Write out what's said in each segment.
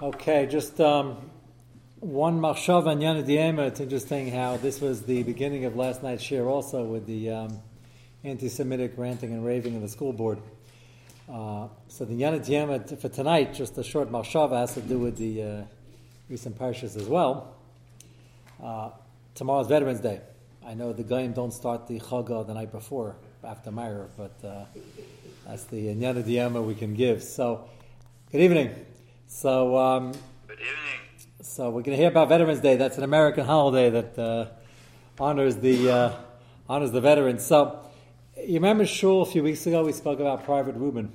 Okay, just one machshav on Yonah D'Ema. It's interesting how this was the beginning of last night's share also with the anti-Semitic ranting and raving of the school board. So the Yonah D'Ema for tonight, just a short machshav, has to do with the recent parshas as well. Tomorrow's Veterans Day. I know the Goyim don't start the Chagah the night before, after Meir, but that's the Yonah D'Ema we can give. So, good evening. Good evening. So we're going to hear about Veterans Day. That's an American holiday that honors the veterans. So you remember Shul a few weeks ago we spoke about Private Reuben.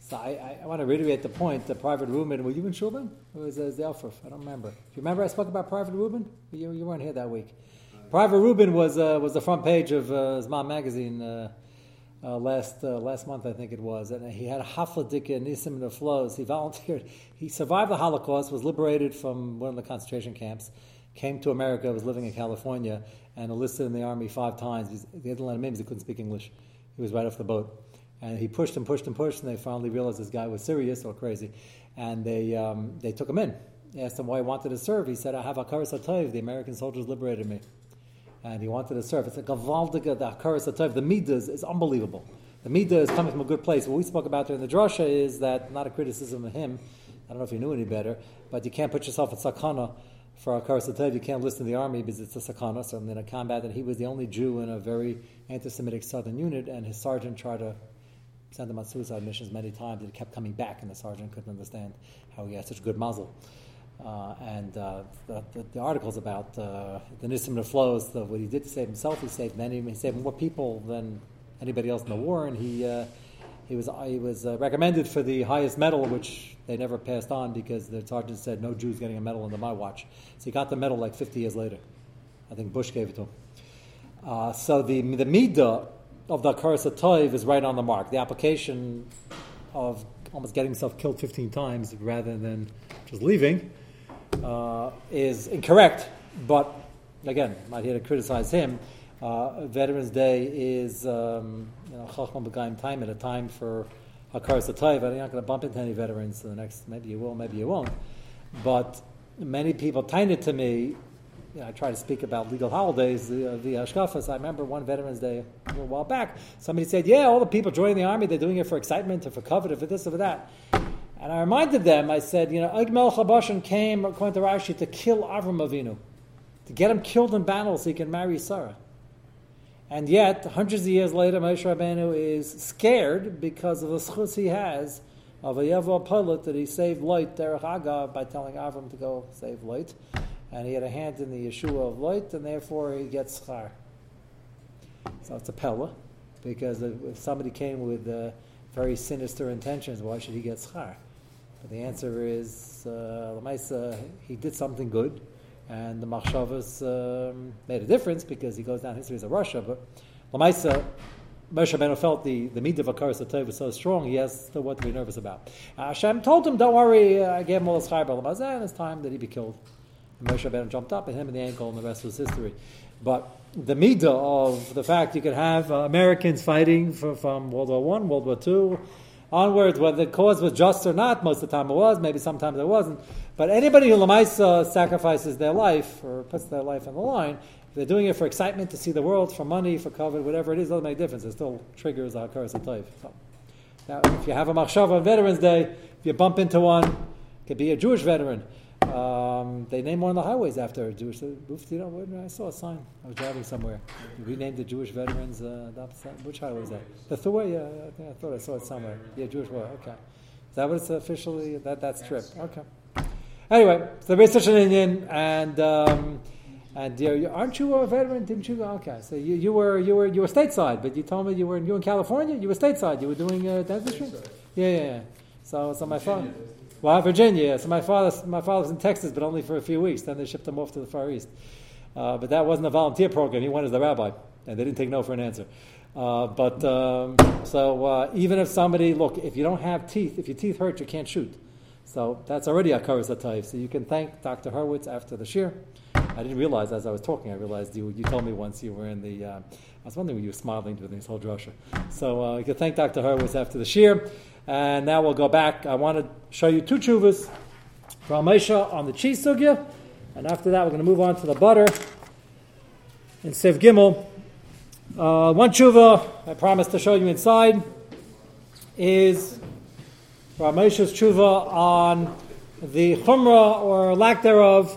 So I want to reiterate the point that Private Reuben, were you in Shul then? Or was it Zelfruf? I don't remember. Do you remember I spoke about Private Reuben? You weren't here that week. Private Reuben was the front page of Zman Magazine last month, I think it was, and he had a hafladika in Nisim and the flows. He volunteered. He survived the Holocaust, was liberated from one of the concentration camps, came to America, was living in California, and enlisted in the army 5 times. They didn't let him in because he couldn't speak English. He was right off the boat. And he pushed, and they finally realized this guy was serious or crazy. And they took him in. They asked him why he wanted to serve. He said, I have Hakaras HaTov, the American soldiers liberated me. And he wanted to serve. It's like a gavaldiga, the hakaras hatov, the midas is unbelievable. The midas is coming from a good place. What we spoke about during the drasha is that, not a criticism of him, I don't know if he knew any better, but you can't put yourself at sakana for hakaras hatov. You can't enlist in the army because it's a sakana, certainly in a combat, and he was the only Jew in a very anti-Semitic southern unit, and his sergeant tried to send him on suicide missions many times, and he kept coming back, and the sergeant couldn't understand how he had such a good mazel. The articles about the Nisim Neflos, what he did to save himself, he saved many, he saved more people than anybody else in the war, and he was recommended for the highest medal, which they never passed on because the sergeant said no Jew's getting a medal under my watch. So he got the medal like 50 years later. I think Bush gave it to him. So the midah of the Hakaras HaTov is right on the mark. The application of almost getting himself killed 15 times rather than just leaving. Is incorrect, but again, I'm not here to criticize him. Veterans Day is a time for Hakaras HaTov. I'm not going to bump into any veterans in the next, maybe you will, maybe you won't. But many people tied it to me. You know, I try to speak about legal holidays, the Ashkafas. I remember one Veterans Day a little while back, somebody said, yeah, all the people joining the army, they're doing it for excitement or for covet or for this or for that. And I reminded them, I said, you know, Og Melech HaBashan came, according to Rashi, to kill Avram Avinu, to get him killed in battle so he can marry Sarah. And yet, hundreds of years later, Moshe Rabbeinu is scared because of the schus he has of a Yevo Pilot that he saved Lot, Derech Agav, by telling Avram to go save Lot. And he had a hand in the Yeshua of Lot, and therefore he gets schar. So it's a pella, because if somebody came with very sinister intentions, why should he get schar? But the answer is, he did something good, and the Machshavas made a difference because he goes down history as a Russia. But Lamaisa, Moshe Rabbeinu felt the midah of Hakaras HaTov was so strong, he has still what to be nervous about. Hashem told him, don't worry, I gave him all the schar, but Lamaisa, and it's time that he be killed. And Moshe Rabbeinu jumped up at him in the ankle, and the rest was history. But the midah of the fact you could have Americans fighting from World War I, World War II, onwards, whether the cause was just or not, most of the time it was, maybe sometimes it wasn't. But anybody who Lamaisa sacrifices their life or puts their life on the line, if they're doing it for excitement, to see the world, for money, for cover, whatever it is, it doesn't make a difference. It still triggers a Hakaras HaTov. So, now, if you have a machshava on Veterans Day, if you bump into one, it could be a Jewish veteran. They named one of the highways after a Jewish. You know, I saw a sign. I was driving somewhere. We named the Jewish veterans. Which highway is that? The Thaway. Yeah, I thought I saw it somewhere. Yeah, Jewish War. Okay, is that what it's officially? That's trip. Okay. Anyway, so there is such an Indian, and aren't you a veteran? Didn't you go? Okay, so you were stateside, but you told me you were in California. You were stateside. You were doing dentistry. Yeah. So my phone. Well, Virginia. So my father was in Texas, but only for a few weeks. Then they shipped him off to the Far East. But that wasn't a volunteer program. He went as the rabbi, and they didn't take no for an answer. But even if somebody, look, if you don't have teeth, if your teeth hurt, you can't shoot. So that's already a Hakaras HaTov. So you can thank Dr. Hurwitz after the shir. I didn't realize as I was talking. I realized you told me once you were in the. I was wondering when you were smiling during this whole drasha. So you can thank Dr. Hurwitz after the shir. And now we'll go back. I want to show you 2 tshuvas Rav Moshe on the cheese sugya, and after that we're going to move on to the butter in Sev Gimel. One tshuva I promised to show you inside is Rav Moshe's tshuva on the chumrah or lack thereof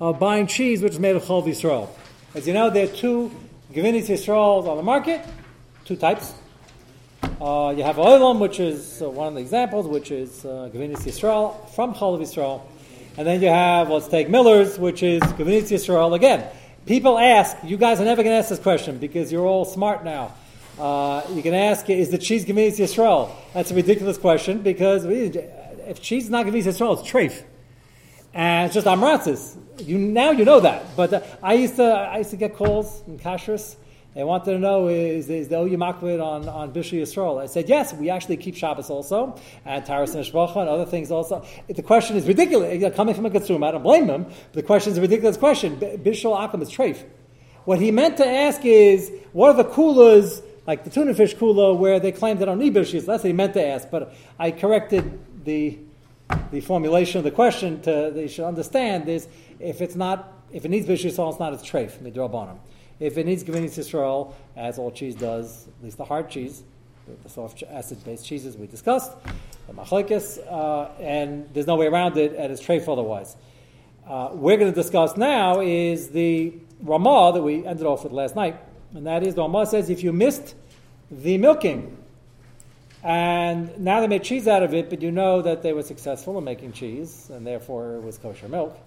of buying cheese which is made of Chalav Yisrael. As you know, there are two Gevinas Yisraels on the market, two types. You have Oilum, which is one of the examples, which is Gevinas Yisrael from Chalav Yisrael. And then you have, let's take Miller's, which is Gevinas Yisrael again. People ask, you guys are never going to ask this question because you're all smart now. You can ask, is the cheese Gevinas Yisrael? That's a ridiculous question because if cheese is not Gevinas Yisrael, it's treif. And it's just amratzis. Now you know that. But I used to get calls from kashrus. They wanted to know, is the Oilum Makbid on Bishul Yisrael? I said, yes, we actually keep Shabbos also, and Taras and Shbacha and other things also. The question is ridiculous. Coming from a consumer, I don't blame them. But the question is a ridiculous question. Bishul Akum is treif. What he meant to ask is, what are the coolers, like the tuna fish cooler, where they claim they don't need Bishul Yisrael? That's what he meant to ask. But I corrected the formulation of the question to, they should understand is, if it needs Bishul Yisrael, it's not, it's treif. Midrabanan. If it needs Gevinas Yisrael, as all cheese does, at least the hard cheese, the soft acid-based cheeses we discussed, the machlekes, and there's no way around it, and it's treif otherwise. We're going to discuss now is the Ramah that we ended off with last night, and that is the Ramah says if you missed the milking, and now they made cheese out of it, but you know that they were successful in making cheese, and therefore it was kosher milk.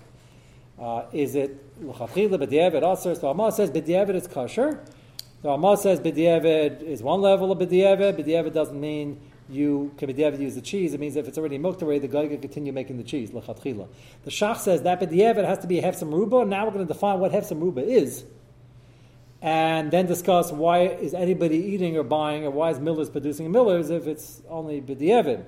Is it l'chachila b'diavad aser? So Ramah says b'diavad is kosher. So Ramah says b'diavad is one level of b'diavad. B'diavad doesn't mean you can b'diavad use the cheese. It means if it's already milked away, the guy can continue making the cheese l'chachila. The Shach says that b'diavad has to be a hefsem ruba. Now we're going to define what hefsem ruba is, and then discuss why is anybody eating or buying, or why is Miller's producing Miller's if it's only b'diavad.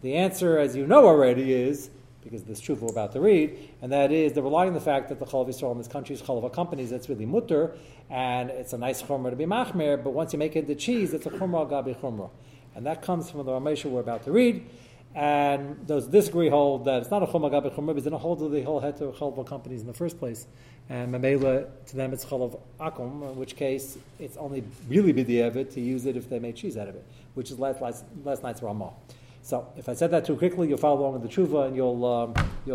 The answer, as you know already, is, because this tshuva we're about to read, and that is, they're relying on the fact that the Chalav Yisrael in this country is Chalav companies, that's really mutter, and it's a nice chumrah to be machmer, but once you make it the cheese, it's a chumrah gabi chumrah. And that comes from the Ramesha we're about to read, and those disagree hold that it's not a chumrah gabi chumrah, because they don't hold to the whole heter of Chalav companies in the first place. And Mamela, to them, it's Chalav Akum, in which case, it's only really b'diavad to use it if they make cheese out of it, which is last night's Ramah. So, if I said that too quickly, you'll follow along with the tshuva and you'll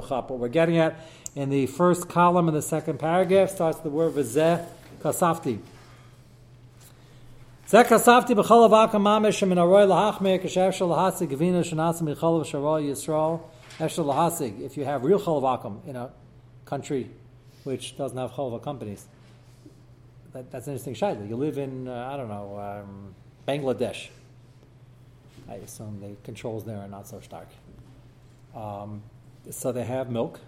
chop what we're getting at. In the first column in the second paragraph starts the word v'zeh kasafti. Zeh kasafti b'chalav akum mamish min aroi lahachmir k'sheh efshel lahasig gevina shenasim b'chalav shara yisrael efshel lahasig. If you have real chalav akum in a country which doesn't have chalav companies, that's an interesting shayla. You live in Bangladesh. I assume the controls there are not so stark. So they have milk,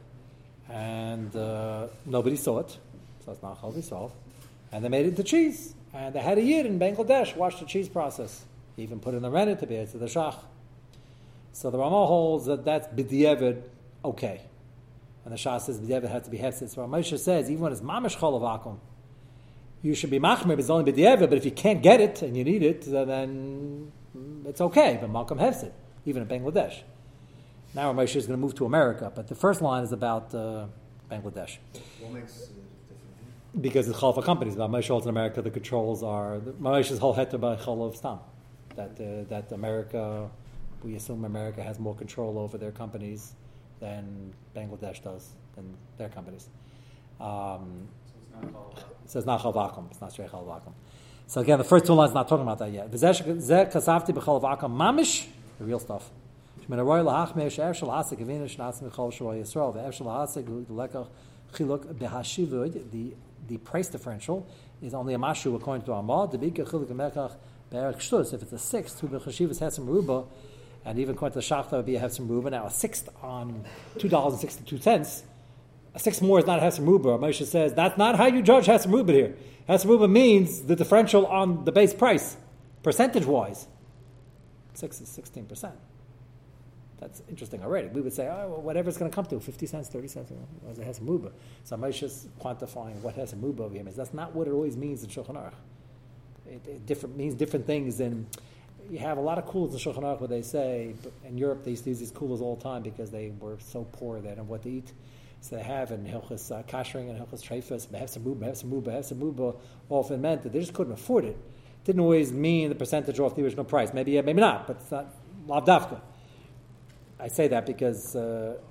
and nobody saw it, so it's not Chalav Yisrael. And they made it into cheese, and they had a yid in Bangladesh watch the cheese process. He even put in the rennet to be to the Shach. So the Ramah holds that that's b'diavad okay, and the Shach says b'diavad had to be hefsed. So Ramah says even when it's mamish Chalav Akum, you should be machmer, but it's only b'diavad. But if you can't get it and you need it, then it's okay, but Malcolm Hefsid, even in Bangladesh. Now Ramesha is going to move to America, but the first line is about Bangladesh. What makes it different? Because it's Chalav companies. Ramesha holds in America, the controls are, Ramesha's whole heter by Chalav Stam. That America, we assume America has more control over their companies than Bangladesh does, than their companies. So it's not Chalav Akum, it's not straight Chalav Akum. So again, the first two lines are not talking about that yet. V'zeh kasafti b'chalav akum mamish, the real stuff. Shemin aroi lahachmeh she'er shel hasik gevina shenatzim b'chalav shel Yisrael ve'er shel hasik l'lekach chiluk b'hashivud. The price differential is only a mashu according to Ramah. Debika chiluk b'mekach b'erek shtus. If it's a sixth, who b'chashivus has some ruba, and even according to the Shachta would be have some ruba. Now a sixth on $2.62. A six more is not Hesem Ruba. Moshe says that's not how you judge Hesem Ruba here. Hesem Ruba means the differential on the base price, percentage-wise. 6 is 16%. That's interesting already. We would say, oh, well, whatever it's going to come to, 50 cents, 30 cents, was a Hesem Ruba. So Moshe is quantifying what Hesem Ruba over here means. That's not what it always means in Shulchan Aruch. It means different things in you have a lot of coolers in Shulchan Aruch where they say, in Europe they used to use these coolers all the time because they were so poor they didn't know what to eat. So they have in Hilchos Kashering and Hilchos Treifas, Mehefsa Muba, often meant that they just couldn't afford it. Didn't always mean the percentage off the original price. Maybe, maybe not, but it's not Lav Davka. I say that because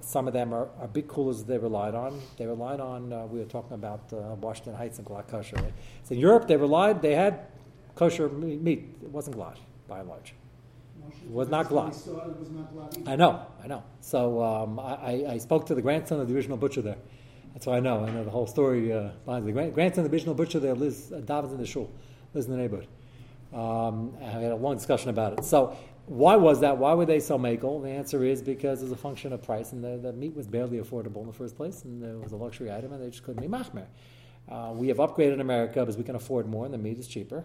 some of them are big coolers they relied on. They relied on, we were talking about Washington Heights and Rockland Kosher. Right? So in Europe, they had kosher meat. It wasn't glad, by and large. It was not glad. I know. So I spoke to the grandson of the original butcher there. That's why I know the whole story. The grandson of the original butcher there lives, davens in the shul, lives in the neighborhood. And we had a long discussion about it. So why was that? Why were they so makel? The answer is because it was a function of price, and the meat was barely affordable in the first place, and it was a luxury item, and they just couldn't be machmer. We have upgraded in America because we can afford more, and the meat is cheaper.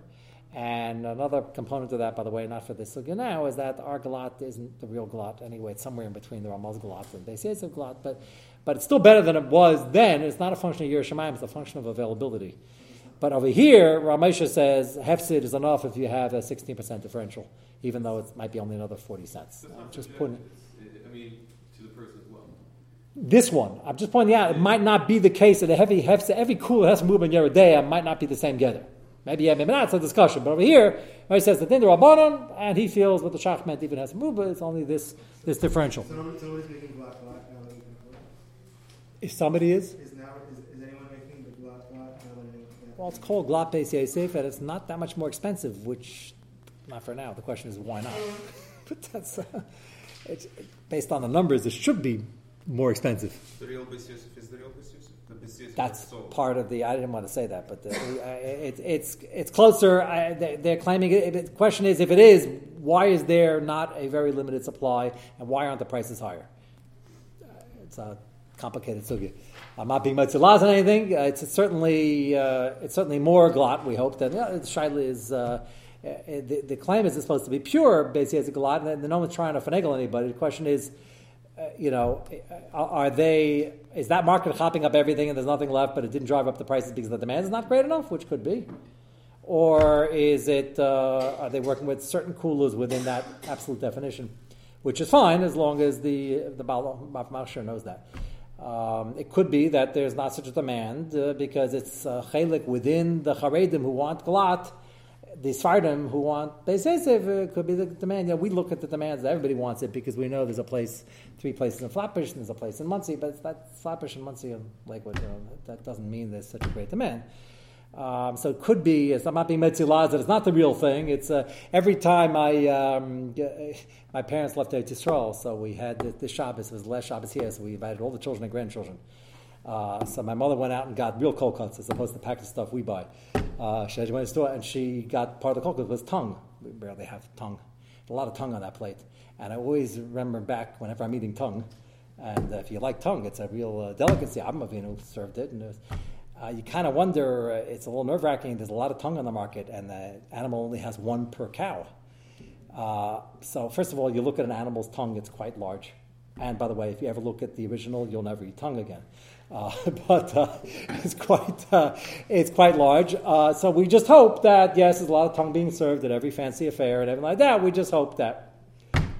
And another component of that, by the way, not for this again now, is that our galat isn't the real galat anyway. It's somewhere in between the Ramah's galat and they say it's a galat, but it's still better than it was then. It's not a function of Yerushalayim, it's a function of availability. But over here, Rav Moshe says hefsid is enough if you have a 16% differential, even though it might be only another 40 cents. I'm just putting. I mean, to the person as well. This one, I'm just pointing out, it might not be the case that a heavy hefsid, every cooler has to move in Yeridea, might not be the same gather. Maybe yeah, maybe not. It's a discussion. But over here, Rav Moshe says the din d'rabbanan, and he feels what the Shach meant even has to move, but it's only this differential. So nobody's making black. If somebody is. Well, it's called Glot Base Yasif, and it's not that much more expensive, which, not for now. The question is, why not? But that's, it's, based on the numbers, it should be more expensive. The real Base Yasif is the real Base Yasif? That's part of the, I didn't want to say that, but it's closer. They're claiming it. The question is, if it is, why is there not a very limited supply, and why aren't the prices higher? It's a complicated sugya. I'm not being matzilaz on anything. It's certainly more glot. We hope that Shaila is the claim is it's supposed to be pure basically as a glot, and no one's trying to finagle anybody. The question is, are they? Is that market hopping up everything and there's nothing left, but it didn't drive up the prices because the demand is not great enough, which could be, or is it? Are they working with certain coolers within that absolute definition, which is fine as long as the Baal Mafmasher knows that. It could be that there's not such a demand because it's chelik within the Haredim who want galat, the Sfardim who want Beis Yosef. It could be the demand. We look at the demands. Everybody wants it because we know there's a place, 3 places in Flatbush, and there's a place in Muncie. But it's that Flatbush and Muncie and Lakewood, that doesn't mean there's such a great demand. So it could be, it's not being metzilaz, that it's not the real thing. It's every time my parents left Eretz Yisrael, so we had this Shabbos, it was the last Shabbos here, so we invited all the children and grandchildren. So my mother went out and got real cold cuts as opposed to the packaged stuff we buy. She went to the store and she got part of the cold cuts was tongue. We barely have tongue. A lot of tongue on that plate. And I always remember back whenever I'm eating tongue, and if you like tongue, it's a real delicacy. Avraham Avinu served it, and you kind of wonder, it's a little nerve-wracking, there's a lot of tongue on the market, and the animal only has 1 per cow. So first of all, you look at an animal's tongue, it's quite large. And by the way, if you ever look at the original, you'll never eat tongue again. But it's quite large. So we just hope that, yes, there's a lot of tongue being served at every fancy affair and everything like that. We just hope that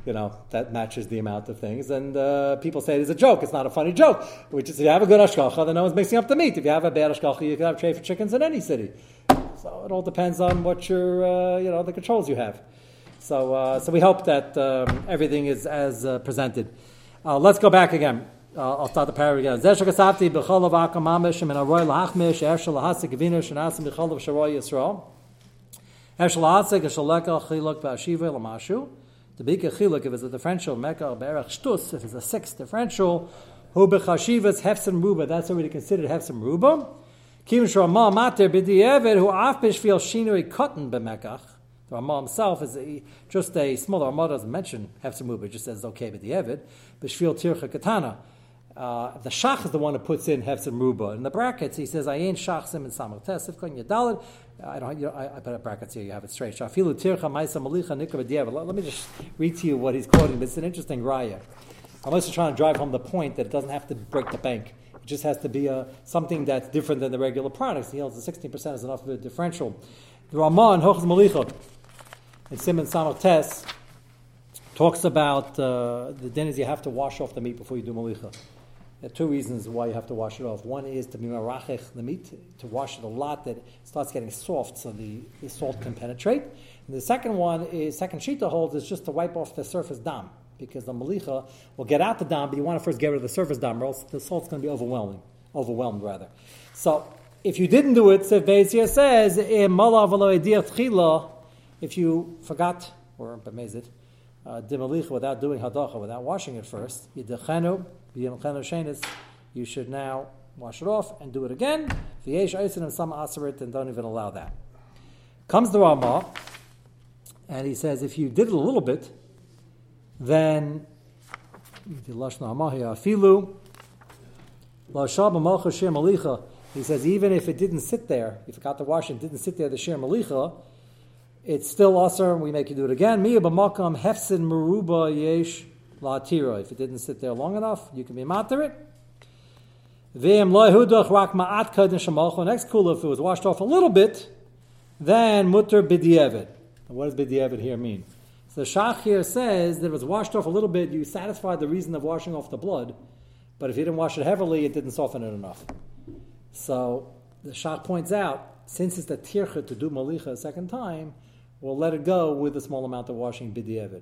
that matches the amount of things. And people say it is a joke. It's not a funny joke. Which is, if you have a good ashkacha, then no one's mixing up the meat. If you have a bad ashkacha, you can have tray for chickens in any city. So it all depends on what your, the controls you have. So so we hope that everything is as presented. Let's go back again. I'll start the paragraph again. The big chiluk, if it's a differential, mekar be'erach shtus, if it's a 6 differential, hu b'chashivas hefsem ruba, that's already considered hefsem ruba. Kim sh'Ramah mater b'di'eved hu af b'shvil shinui cotton b'mekach. The Ramah himself is just a small, Ramah doesn't mention hefsem ruba, it just says okay b'di'eved, b'shvil tircha katana. The Shach is the one who puts in hefsem ruba. In the brackets, he says, I ain't Shach sim and samach tesif, kon yadalid. I put up brackets here, you have it straight. Let me just read to you what he's quoting. It's an interesting raya. I'm also trying to drive home the point that it doesn't have to break the bank. It just has to be something that's different than the regular products. He holds the 16% is enough of a differential. The Ramah and Hochz Malicha. in Siman Samach Tes talks about the din is you have to wash off the meat before you do malicha. There are two reasons why you have to wash it off. One is to be merachich the meat, to wash it a lot that it starts getting soft so the salt can penetrate. And the second one is, second shita holds, is just to wipe off the surface dam, because the malicha will get out the dam, but you want to first get rid of the surface dam, or else the salt's going to be overwhelmed. So if you didn't do it, Beis Yisrael says, if you forgot, or bemezid, the malicha without doing hadacha, without washing it first, you should now wash it off and do it again. Some asarit and don't even allow that. Comes the Ramah, and he says, if you did it a little bit, then he says, even if it didn't sit there, you forgot to wash it, didn't sit there, the shir malicha, it's still usher, and we make you do it again. If it didn't sit there long enough, you can be matir it. Next kula, if it was washed off a little bit, then mutter b'diavad. What does b'diavad here mean? So Shach here says that it was washed off a little bit, you satisfied the reason of washing off the blood, but if you didn't wash it heavily, it didn't soften it enough. So the Shach points out, since it's the tircha to do malicha a second time, we'll let it go with a small amount of washing b'diavad.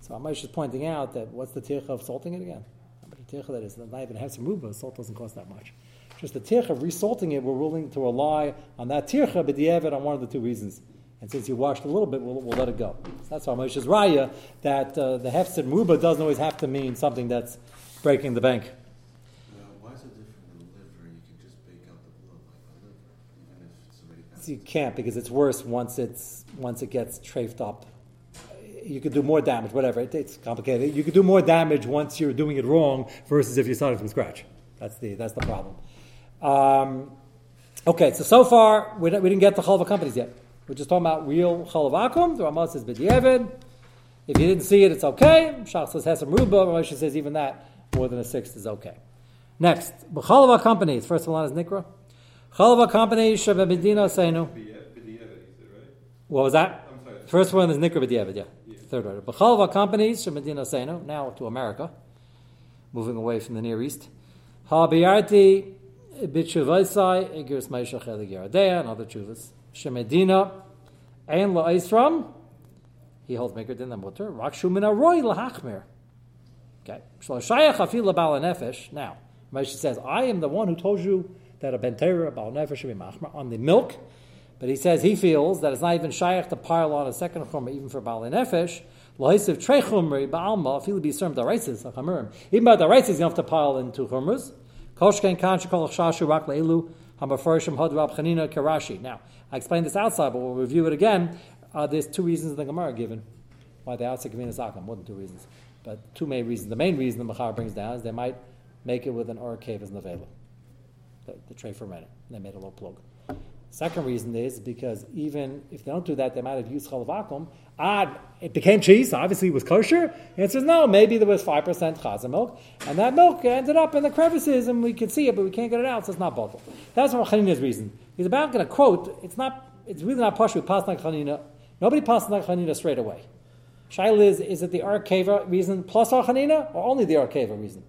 So Amash is pointing out that what's the tircha of salting it again? How much tircha that is? Not even have some ruba, salt doesn't cost that much. Just the tircha of resalting it, we're willing to rely on that tircha b'diavad on one of the two reasons. And since you washed a little bit, we'll let it go. So that's why Moshe's raya that the hefsed ruba doesn't always have to mean something that's breaking the bank. Why is it different than liver? You can just bake out the blood like the liver, even if it's already bad. So you can't, because it's worse once it gets trafed up. You could do more damage. Whatever, it's complicated. You could do more damage once you're doing it wrong versus if you started from scratch. That's the problem. Okay, so far we didn't get the Chalav Akum yet. We're just talking about real Chalav Akum. The Ramah says b'diavad. If you didn't see it, it's okay. Shach says has some ruba. Rav Moshe says even that more than a sixth is okay. Next, Chalav Akum. First one is Nikra. Chalav Akum shebedina seinu. What was that? I'm sorry. First one is Nikra b'diavad. Yeah. Third order. B'chalav Akum shebedina seinu. Now to America, moving away from the Near East. Habiyarti b'tshuvaisai egirus meishach eligiradeya and other tshuvas. Shemedina ein la'isram. He holds maker din the mutter. Rakshu min aroi lahachmir. Okay. Shloshayach afil ba'al nefesh. Now, Moshe says, I am the one who told you that a bentera ba'al nefesh should be machmer on the milk, but he says he feels that it's not even shayach to pile on a second chumra even for ba'al nefesh. La'isiv trei chumri ba'alma afil b'yisram daraisis hachamurim. Even by daraisis you don't have to pile in two chumras. Koshken kan shekolach shashu rak le'ilu. Now, I explained this outside, but we'll review it again. There's two reasons in the Gemara given why the outside Gevinas Akum. More than two reasons, but two main reasons. The main reason the Machar brings down is they might make it with an orkev as nevela, the tray for rennet. They made a low plug. Second reason is because even if they don't do that, they might have used Chalav Akum. It became cheese, obviously it was kosher. The answer is no, maybe there was 5% chaza milk, and that milk ended up in the crevices, and we can see it, but we can't get it out, so it's not bottled. That's Rav Chanina's reason. He's about going to quote, it's really not pashut with Pasnak Chanina. Nobody Pasnak Chanina straight away. Shaila is it the Arkeva reason plus Rav Chanina, or only the Arkeva reason?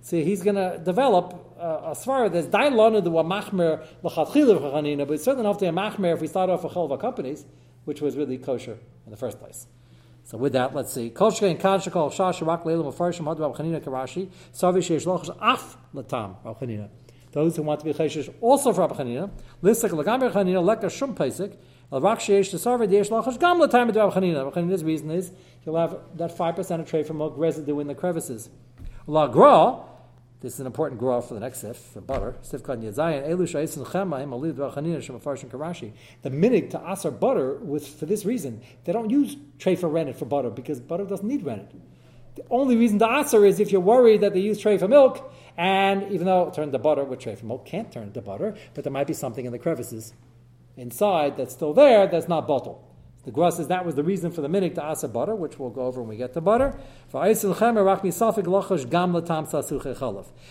See, he's going to develop a svara that's dain lonu the machmer l'chatchila Rav Chanina, but it's certainly not the machmer if we start off with Chalav Akum, which was really kosher in the first place. So with that, let's see. Those who want to be chayshish also for Rav Chanina, lisek l'gamber Chanina leka shum pesik l'rak sheyesh t'sarvei d'yesh l'achas gam l'tayim d'Rav Chanina. Rav Chanina's reason is he'll have that 5% of tray for milk residue in the crevices. La gra. This is an important gra for the next sif, for butter. Sif kan yedzayin elu shayisin chema him aliv Rav Chanina shemafarshim karashi. The minig to asar butter with for this reason. They don't use tray for rennet for butter because butter doesn't need rennet. The only reason to asar is if you're worried that they use tray for milk, and even though it turned to butter, with tray for milk can't turn to butter, but there might be something in the crevices inside that's still there that's not bottled. The gra says that was the reason for the minig to asa butter, which we'll go over when we get to butter.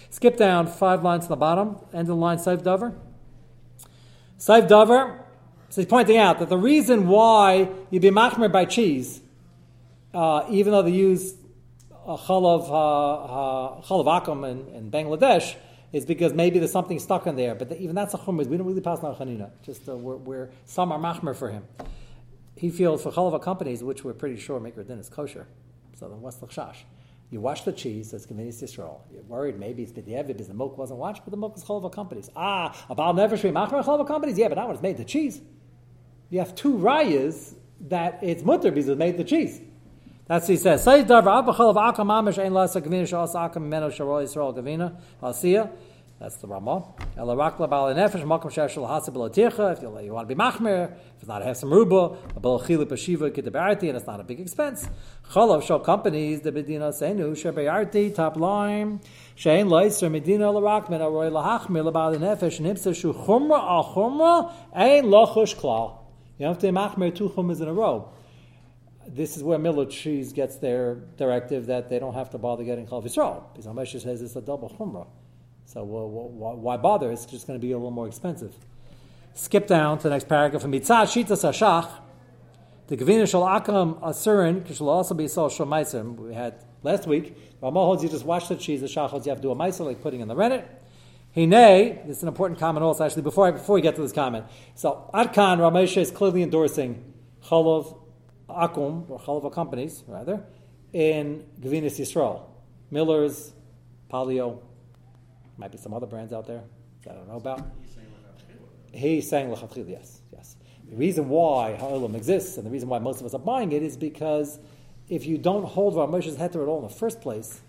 Skip down 5 lines to the bottom, end of the line, Saif Dover. Saif Dover So he's pointing out that the reason why you'd be machmer by cheese, even though they use Chalav Akum in Bangladesh, is because maybe there's something stuck in there. But even that's a chumrah. We don't really pass on Chanina. Just where some are machmer for him. He feels for Chalav companies, which we're pretty sure make Reuben is kosher. So then what's the chash? You wash the cheese, so it's Gevinas Yisrael. You're worried maybe it's b'diavad because the milk wasn't washed, but the milk is Chalav companies. A Baal Nefesh machmer Chalav companies? Yeah, but that one's made the cheese. You have two rayas that it's mutter because it made the cheese. That's what he says. That's the Ramah. If you want to be machmer, if not have some ruba, and it's not a big expense. Chalav show companies the Medina Senu Shebayarti top line Shein Leiser Medina Larakman Aroy Lahachmir Labal Nefesh Nipsa Shu Chumra Al Chumra Ein Lochush Klal. You don't have to be machmer two chumras in a row. This is where Miller's cheese gets their directive that they don't have to bother getting Chalav Yisrael, because Rav Moshe says it's a double chumrah. So why bother? It's just going to be a little more expensive. Skip down to the next paragraph. Mitzah shitas Shach, the Gevinas Akum asurin, which will also be sold shel meiser. We had last week. Ramah holds you just wash the cheese. The Shach holds you have to do a meiser like putting in the rennet. Hinei, this is an important comment also. Actually, before we get to this comment, so Adkan Rav Moshe is clearly endorsing Chalav Akum or Chalav companies rather in Gevinas Yisrael, Miller's, Palio. Might be some other brands out there that I don't know about. He's saying l'chadchil, yes. The reason why Oilum exists and the reason why most of us are buying it is because if you don't hold Rav Moshe's heter at all in the first place,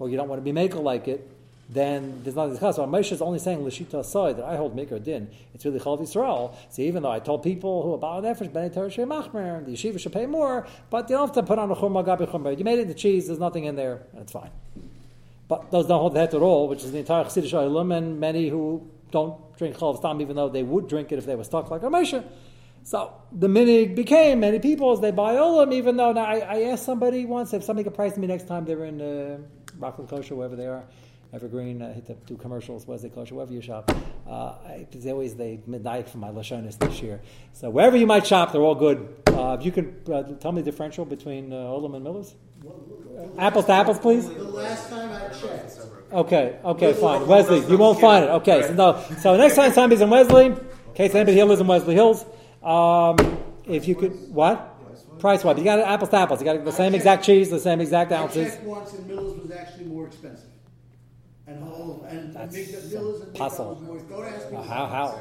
or you don't want to be maker like it, then there's nothing to discuss. Rav Moshe is only saying l'shita asai that I hold maker din. It's really Chalav Yisrael. So even though I told people who are ba'al nefesh b'nei Torah shei machmer, the yeshiva should pay more, but you don't have to put on a chumrah gabi chumrah. You made it in the cheese. There's nothing in there, and it's fine. But those don't hold the heter at all, which is the entire Chassidish Oilum, and many who don't drink Chalav Stam, even though they would drink it if they were stuck like Rav Moshe. So the minig became many people as they buy Oilum, even though now I asked somebody once if somebody could price me next time they were in Rockland Kosher, wherever they are, Evergreen, hit the two commercials, Wesley Kosher, wherever you shop. Because they midnight for my Lashonis this year. So wherever you might shop, they're all good. If you can tell me the differential between Oilum and Miller's? Apples to apples, please? The last time I checked. Okay, fine. Wesley, you won't find it. Okay, so next time somebody's in Wesley, in case anybody here lives in Wesley Hills, if you could, what? Price-wise. But you got it apples to apples. You got the same exact cheese, the same exact ounces. I checked once and Miller's was actually more expensive. And whole, and that's Miller's and possible. Don't ask me how?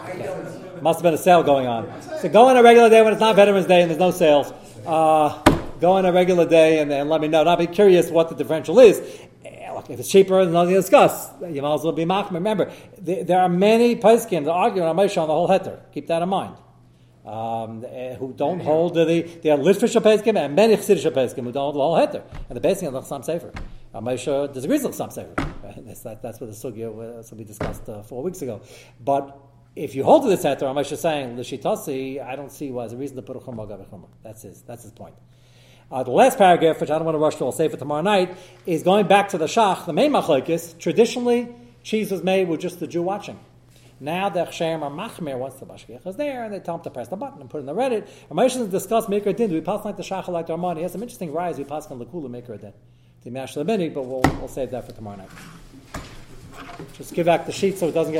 Okay. Must have been a sale going on. So go on a regular day when it's not Veterans Day and there's no sales. Go on a regular day and let me know. And I'll be curious what the differential is. Look, if it's cheaper, there's nothing to discuss. You might as well be machmer. Remember, there are many poskim that argue on Moshe on the whole heter. Keep that in mind. Who don't hold the Litvisha poskim and many Chassidisha poskim who don't hold the whole heter. And the basing of L'chsam Sefer. Moshe disagrees with L'chsam Sefer. That's what the sugya we discussed 4 weeks ago. But if you hold to this heter, Moshe is saying l'shitasi, I don't see why there's a reason to put a chumrah gabi chumrah. That's his point. The last paragraph, which I don't want to rush to, I'll save for tomorrow night, is going back to the Shach, the main machlokes. Traditionally, cheese was made with just the Jew watching. Now the Chsherim are machmer, once the Bashkiach is there, and they tell him to press the button and put in the Reddit. And Moshe has discussed Maker Din. Do we pass like the Shach or like the Ramah? He has some interesting rise. We pass on Lekula Maker Din. The Mash Lemini, but we'll save that for tomorrow night. Just give back the sheet so it doesn't get